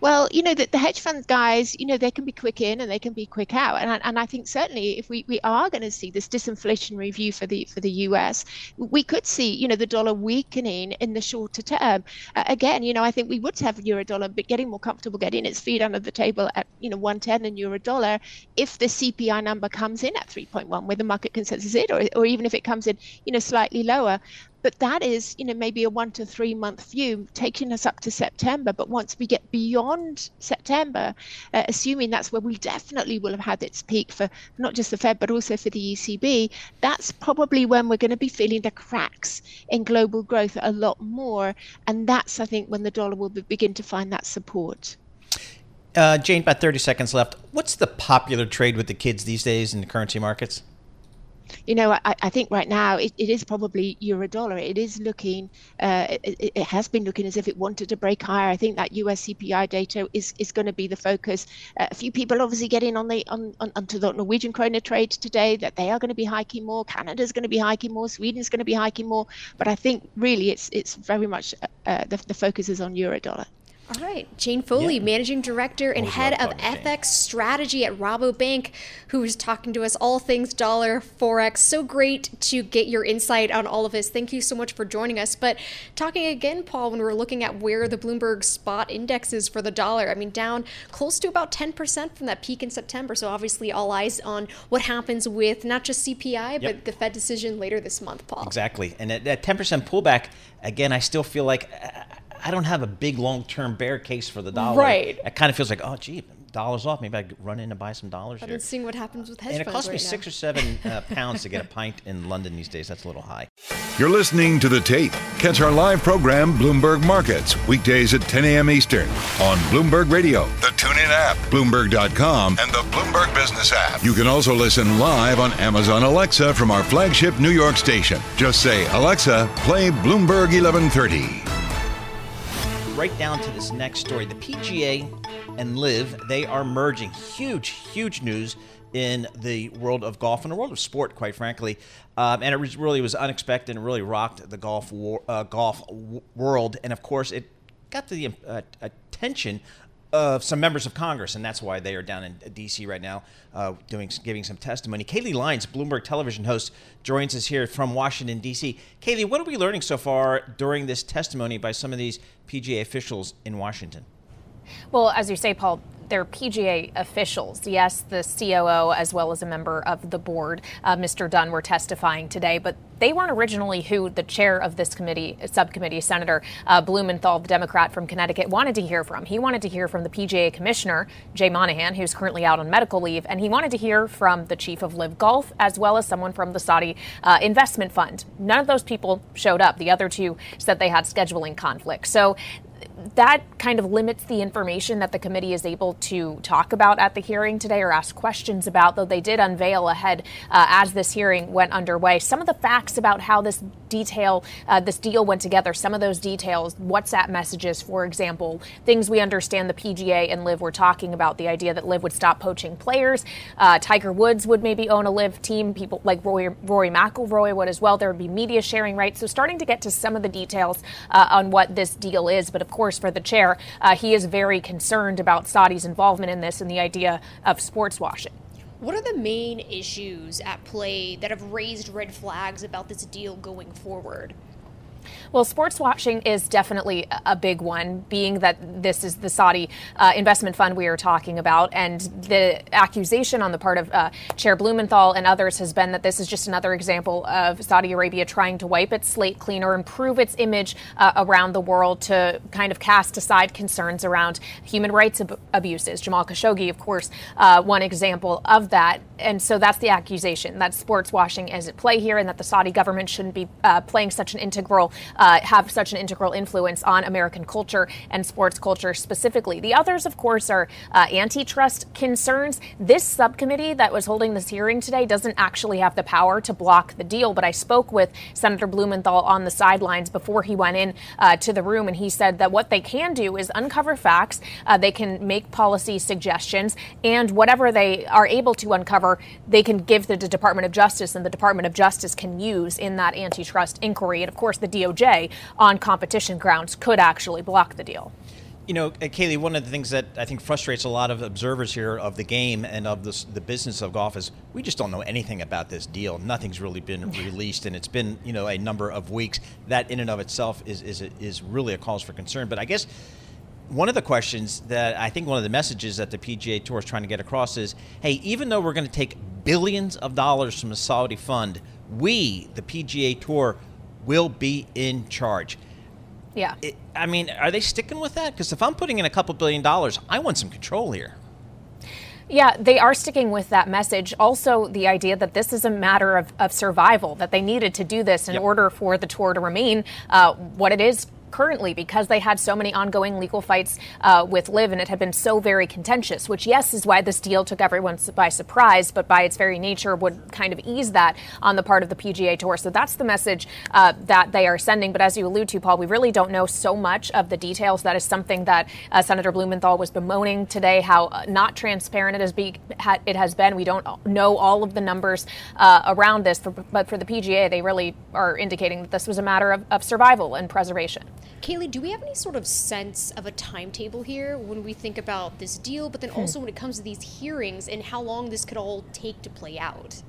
Well, you know, that the hedge fund guys, you know, they can be quick in and they can be quick out. And I, and I think certainly if we, we are going to see this disinflationary view for the for the U S, we could see, you know, the dollar weakening in the shorter term. Uh, again, you know, I think we would have euro dollar, but getting more comfortable, getting its feet under the table at, you know, one ten and euro dollar, if the C P I number comes in at three point one, where the market consensus is, or, or even if it comes in, you know, slightly lower. But that is, you know, maybe a one to three month view taking us up to September. But once we get beyond September, uh, assuming that's where we definitely will have had its peak for not just the Fed, but also for the E C B, that's probably when we're going to be feeling the cracks in global growth a lot more. And that's, I think, when the dollar will be, begin to find that support. Uh, Jane, about thirty seconds left. What's the popular trade with the kids these days in the currency markets? You know, I, I think right now it, it is probably euro dollar. It is looking, uh, it, it has been looking as if it wanted to break higher. I think that U S C P I data is, is going to be the focus. Uh, a few people obviously getting on the on, on onto the Norwegian kroner trade today that they are going to be hiking more. Canada's going to be hiking more. Sweden's going to be hiking more. But I think really it's it's very much uh, the, the focus is on euro dollar. All right. Jane Foley, yeah. Managing Director and Head of F X Strategy at Rabobank, who is talking to us all things dollar, Forex. So great to get your insight on all of this. Thank you so much for joining us. But talking again, Paul, when we're looking at where the Bloomberg spot index is for the dollar, I mean, down close to about ten percent from that peak in September. So obviously all eyes on what happens with not just C P I, yep. but the Fed decision later this month, Paul. Exactly. And at that ten percent pullback, again, I still feel like... Uh, I don't have a big long-term bear case for the dollar. Right. It kind of feels like, oh, gee, dollars off. Maybe I'd run in and buy some dollars I've here. I've been seeing what happens with hedge funds. And it costs right me now. six or seven uh, pounds to get a pint in London these days. That's a little high. You're listening to The Tape. Catch our live program, Bloomberg Markets, weekdays at ten a.m. Eastern on Bloomberg Radio, the TuneIn app, Bloomberg dot com, and the Bloomberg Business app. You can also listen live on Amazon Alexa from our flagship New York station. Just say, Alexa, play Bloomberg eleven thirty. Right down to this next story. The P G A and LIV, they are merging. Huge, huge news in the world of golf and the world of sport, quite frankly. Um, and it was, really was unexpected and really rocked the golf war, uh, golf w- world. And, of course, it got to the uh, attention of some members of Congress, and that's why they are down in D C right now uh, doing giving some testimony. Kailey Leinz, Bloomberg television host, joins us here from Washington, D C. Kailey, what are we learning so far during this testimony by some of these P G A officials in Washington? Well, as you say, Paul, they're P G A officials. Yes, the C O O as well as a member of the board, uh, Mister Dunn, were testifying today, but they weren't originally who the chair of this committee, subcommittee, Senator uh, Blumenthal, the Democrat from Connecticut, wanted to hear from. He wanted to hear from the P G A commissioner, Jay Monahan, who's currently out on medical leave, and he wanted to hear from the chief of LIV Golf as well as someone from the Saudi uh, investment fund. None of those people showed up. The other two said they had scheduling conflicts. So that kind of limits the information that the committee is able to talk about at the hearing today or ask questions about, though they did unveil ahead uh, as this hearing went underway some of the facts about how this detail, uh, this deal went together, some of those details, WhatsApp messages, for example, things we understand the P G A and LIV were talking about, the idea that LIV would stop poaching players, uh, Tiger Woods would maybe own a LIV team, people like Rory, Rory McIlroy would as well, there would be media sharing rights, so starting to get to some of the details uh, on what this deal is, but of course, for the chair, uh, he is very concerned about Saudi's involvement in this and the idea of sports washing. What are the main issues at play that have raised red flags about this deal going forward? Well, sports washing is definitely a big one, being that this is the Saudi uh, investment fund we are talking about. And the accusation on the part of uh, Chair Blumenthal and others has been that this is just another example of Saudi Arabia trying to wipe its slate clean or improve its image uh, around the world to kind of cast aside concerns around human rights ab- abuses. Jamal Khashoggi, of course, uh, one example of that. And so that's the accusation, that sports washing is at play here and that the Saudi government shouldn't be uh, playing such an integral Uh, have such an integral influence on American culture and sports culture specifically. The others, of course, are uh, antitrust concerns. This subcommittee that was holding this hearing today doesn't actually have the power to block the deal, but I spoke with Senator Blumenthal on the sidelines before he went in uh, to the room, and he said that what they can do is uncover facts, uh, they can make policy suggestions, and whatever they are able to uncover, they can give to the Department of Justice, and the Department of Justice can use in that antitrust inquiry. And, of course, the D O J on competition grounds could actually block the deal. You know, Kailey, one of the things that I think frustrates a lot of observers here of the game and of this, the business of golf is we just don't know anything about this deal. Nothing's really been released, and it's been, you know, a number of weeks. That in and of itself is is is really a cause for concern. But I guess one of the questions that I think one of the messages that the P G A Tour is trying to get across is, hey, even though we're going to take billions of dollars from the Saudi fund, we, the P G A Tour, will be in charge. Yeah. It, I mean, are they sticking with that? Because if I'm putting in a couple billion dollars, I want some control here. Yeah, they are sticking with that message. Also, the idea that this is a matter of, of survival, that they needed to do this in yep. order for the tour to remain uh, what it is currently, because they had so many ongoing legal fights uh, with LIV, and it had been so very contentious, which, yes, is why this deal took everyone by surprise, but by its very nature would kind of ease that on the part of the P G A Tour. So that's the message uh, that they are sending. But as you allude to, Paul, we really don't know so much of the details. That is something that uh, Senator Blumenthal was bemoaning today, how not transparent it has, be, ha- it has been. We don't know all of the numbers uh, around this, for, but for the P G A, they really are indicating that this was a matter of, of survival and preservation. Kailey, do we have any sort of sense of a timetable here when we think about this deal, but then also when it comes to these hearings and how long this could all take to play out?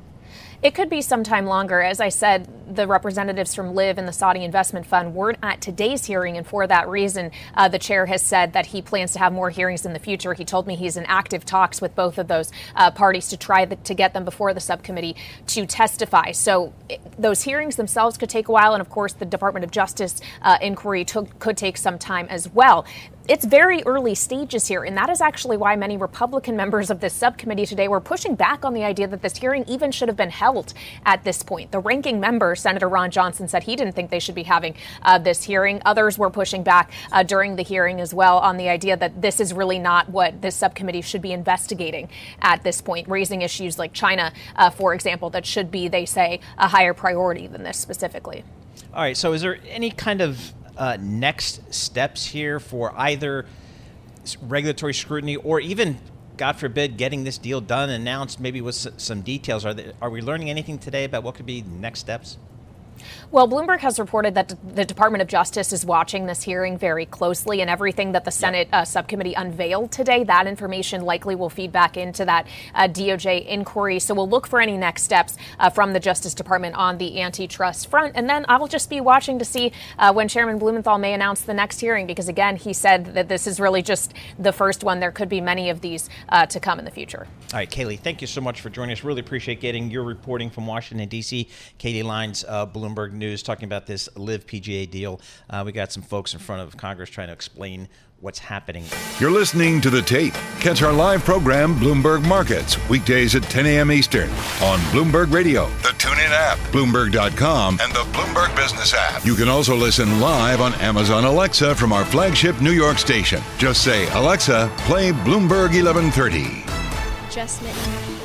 It could be some time longer. As I said, the representatives from LIV and the Saudi Investment Fund weren't at today's hearing, and for that reason, uh, the chair has said that he plans to have more hearings in the future. He told me he's in active talks with both of those uh, parties to try the, to get them before the subcommittee to testify. So it, those hearings themselves could take a while, and of course, the Department of Justice uh, inquiry took, could take some time as well. it's very early stages here, and that is actually why many Republican members of this subcommittee today were pushing back on the idea that this hearing even should have been held at this point. The ranking member, Senator Ron Johnson, said he didn't think they should be having uh, this hearing. Others were pushing back uh, during the hearing as well on the idea that this is really not what this subcommittee should be investigating at this point, raising issues like China, uh, for example, that should be, they say, a higher priority than this specifically. All right. So is there any kind of Uh, next steps here for either regulatory scrutiny or even, God forbid, getting this deal done, announced maybe with s- some details? Are they, are we learning anything today about what could be next steps? Well, Bloomberg has reported that the Department of Justice is watching this hearing very closely, and everything that the Senate uh, subcommittee unveiled today, that information likely will feed back into that uh, D O J inquiry. So we'll look for any next steps uh, from the Justice Department on the antitrust front. And then I will just be watching to see uh, when Chairman Blumenthal may announce the next hearing, because, again, he said that this is really just the first one. There could be many of these uh, to come in the future. All right, Kailey, thank you so much for joining us. Really appreciate getting your reporting from Washington, D C. Kailey Leinz, uh, Bloomberg News, talking about this LIV P G A deal. Uh, we got some folks in front of Congress trying to explain what's happening. You're listening to The Tape. Catch our live program, Bloomberg Markets, weekdays at ten a.m. Eastern on Bloomberg Radio, the TuneIn app, Bloomberg dot com, and the Bloomberg Business app. You can also listen live on Amazon Alexa from our flagship New York station. Just say, Alexa, play Bloomberg eleven thirty. Adjustment.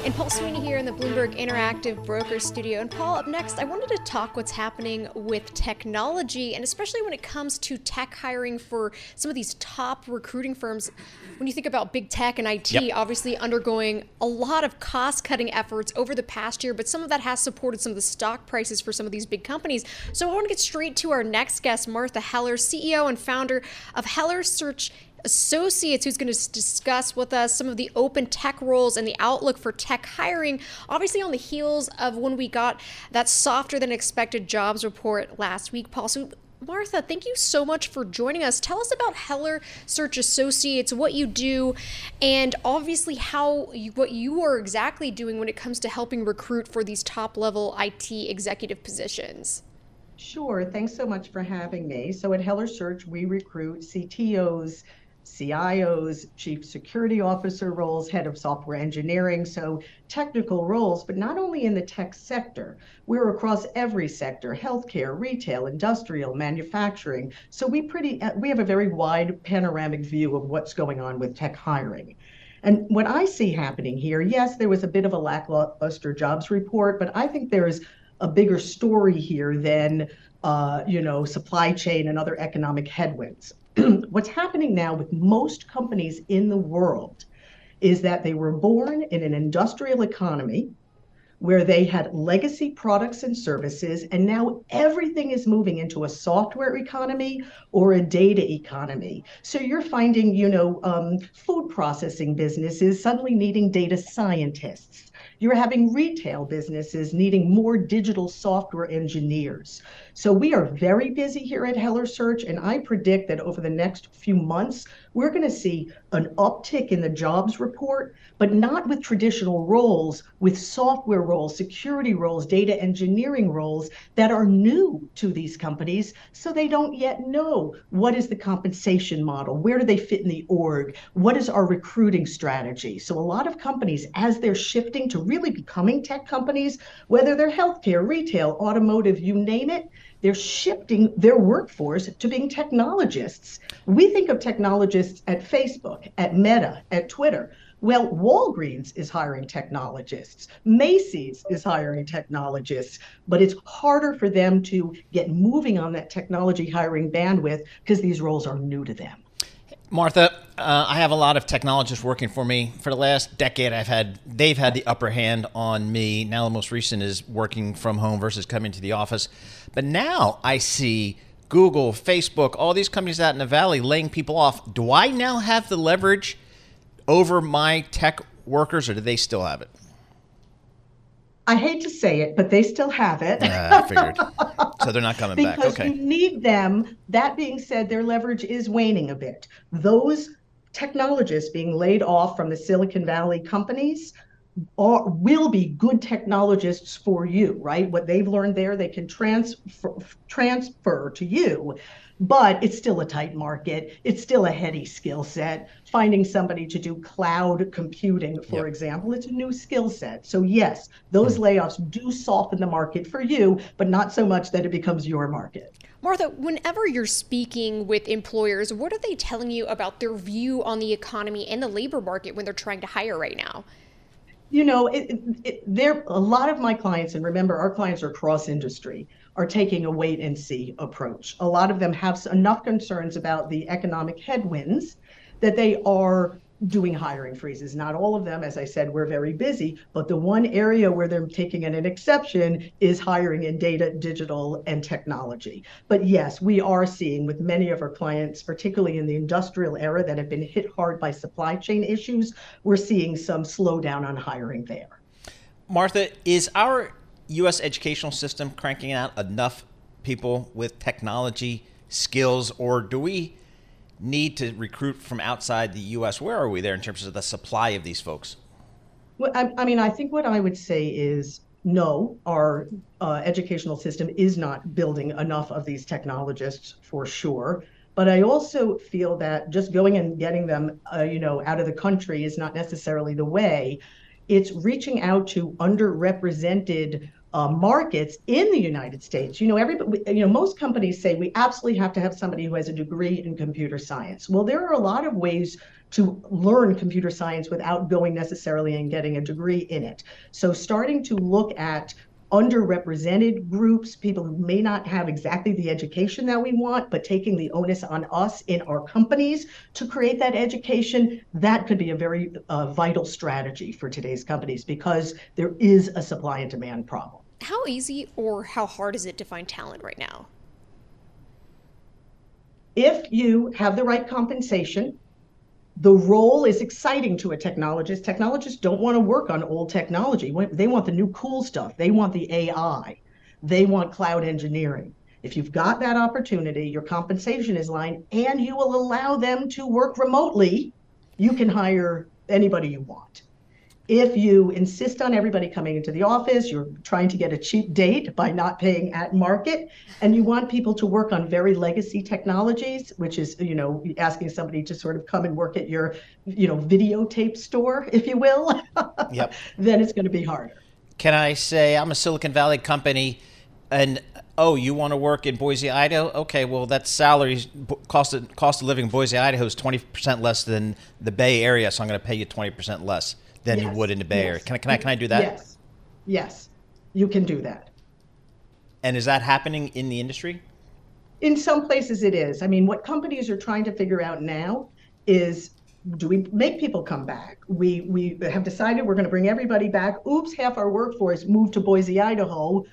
And Paul Sweeney here in the Bloomberg Interactive Brokers Studio. And Paul, up next, I wanted to talk what's happening with technology, and especially when it comes to tech hiring for some of these top recruiting firms. When you think about big tech and I T, yep. obviously undergoing a lot of cost-cutting efforts over the past year, but some of that has supported some of the stock prices for some of these big companies. So I want to get straight to our next guest, Martha Heller, C E O and founder of Heller Search Associates, who's going to discuss with us some of the open tech roles and the outlook for tech hiring, obviously on the heels of when we got that softer than expected jobs report last week, Paul. So Martha, thank you so much for joining us. Tell us about Heller Search Associates, what you do, and obviously how you, what you are exactly doing when it comes to helping recruit for these top-level I T executive positions. Sure. Thanks so much for having me. So at Heller Search, we recruit C T Os, C I Os, chief security officer roles, head of software engineering, so technical roles, but not only in the tech sector. We're across every sector: healthcare, retail, industrial, manufacturing. So we pretty we have a very wide panoramic view of what's going on with tech hiring. And what I see happening here, yes, there was a bit of a lackluster jobs report, but I think there is a bigger story here than uh, you know, supply chain and other economic headwinds. What's happening now with most companies in the world is that they were born in an industrial economy where they had legacy products and services, and now everything is moving into a software economy or a data economy. So you're finding, you know, um, food processing businesses suddenly needing data scientists. You're having retail businesses needing more digital software engineers. So we are very busy here at Heller Search, and I predict that over the next few months, we're going to see an uptick in the jobs report, but not with traditional roles, with software roles, security roles, data engineering roles that are new to these companies, so they don't yet know what is the compensation model, where do they fit in the org, what is our recruiting strategy. So a lot of companies, as they're shifting to really becoming tech companies, whether they're healthcare, retail, automotive, you name it, they're shifting their workforce to being technologists. We think of technologists at Facebook, at Meta, at Twitter. Well, Walgreens is hiring technologists. Macy's is hiring technologists, but it's harder for them to get moving on that technology hiring bandwidth because these roles are new to them. Martha, uh, I have a lot of technologists working for me. For the last decade, I've had they've had the upper hand on me. Now the most recent is working from home versus coming to the office. But now I see Google, Facebook, all these companies out in the Valley laying people off. Do I now have the leverage over my tech workers, or do they still have it? I hate to say it, but they still have it. Uh, I figured. So they're not coming back. Okay. Because you need them. That being said, their leverage is waning a bit. Those technologists being laid off from the Silicon Valley companies are, will be good technologists for you, right? What they've learned there, they can transfer, transfer to you, but it's still a tight market. It's still a heady skill set. Finding somebody to do cloud computing, for yep. example, it's a new skill set. So yes, those mm-hmm. layoffs do soften the market for you, but not so much that it becomes your market. Martha, whenever you're speaking with employers, what are they telling you about their view on the economy and the labor market when they're trying to hire right now? You know, it, it, there a lot of my clients, and remember, our clients are cross-industry, are taking a wait-and-see approach. A lot of them have enough concerns about the economic headwinds that they are doing hiring freezes. Not all of them, as I said, we're very busy, but the one area where they're taking an, an exception is hiring in data, digital, and technology. But yes, we are seeing with many of our clients, particularly in the industrial era that have been hit hard by supply chain issues, we're seeing some slowdown on hiring there. Martha, is our U S educational system cranking out enough people with technology skills, or do we need to recruit from outside the U S? Where are we there in terms of the supply of these folks? Well, I, I mean, I think what I would say is no, our uh, educational system is not building enough of these technologists for sure. But I also feel that just going and getting them, uh, you know, out of the country is not necessarily the way. It's reaching out to underrepresented Uh, markets in the United States. You know, everybody, you know, most companies say we absolutely have to have somebody who has a degree in computer science. Well, there are a lot of ways to learn computer science without going necessarily and getting a degree in it. So starting to look at underrepresented groups, people who may not have exactly the education that we want, but taking the onus on us in our companies to create that education, that could be a very uh, vital strategy for today's companies because there is a supply and demand problem. How easy or how hard is it to find talent right now? If you have the right compensation, the role is exciting to a technologist. Technologists don't want to work on old technology. They want the new cool stuff. They want the A I. They want cloud engineering. If you've got that opportunity, your compensation is aligned, and you will allow them to work remotely, you can hire anybody you want. If you insist on everybody coming into the office, you're trying to get a cheap date by not paying at market, and you want people to work on very legacy technologies, which is, you know, asking somebody to sort of come and work at your, you know, videotape store, if you will, yep. then it's going to be harder. Can I say I'm a Silicon Valley company and, oh, you want to work in Boise, Idaho? Okay, well, that salary, cost of, cost of living in Boise, Idaho is twenty percent less than the Bay Area, so I'm going to pay you twenty percent less than yes. you would in the Bay Area. Yes. Can I, can I, can I do that? Yes, yes, you can do that. And is that happening in the industry? In some places it is. I mean, what companies are trying to figure out now is, do we make people come back? We, we have decided we're gonna bring everybody back. Oops, half our workforce moved to Boise, Idaho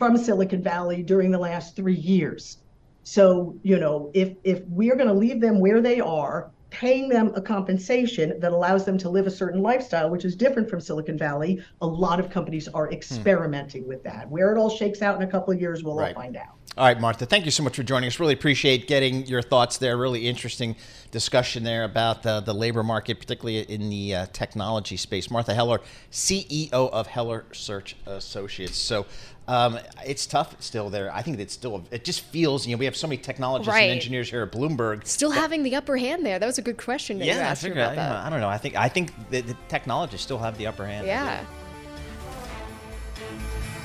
from Silicon Valley during the last three years. So, you know, if, if we're gonna leave them where they are, paying them a compensation that allows them to live a certain lifestyle, which is different from Silicon Valley. A lot of companies are experimenting hmm. with that. Where it all shakes out in a couple of years, we'll right. all find out. All right, Martha, thank you so much for joining us. Really appreciate getting your thoughts there. Really interesting discussion there about the, the labor market, particularly in the uh, technology space. Martha Heller, C E O of Heller Search Associates. So um, it's tough still there. I think it's still, it just feels, you know, we have so many technologists right. and engineers here at Bloomberg. Still that, having the upper hand there. That was a good question that yeah, you asked I about I, that. I don't know. I think, I think the, the technologists still have the upper hand. Yeah.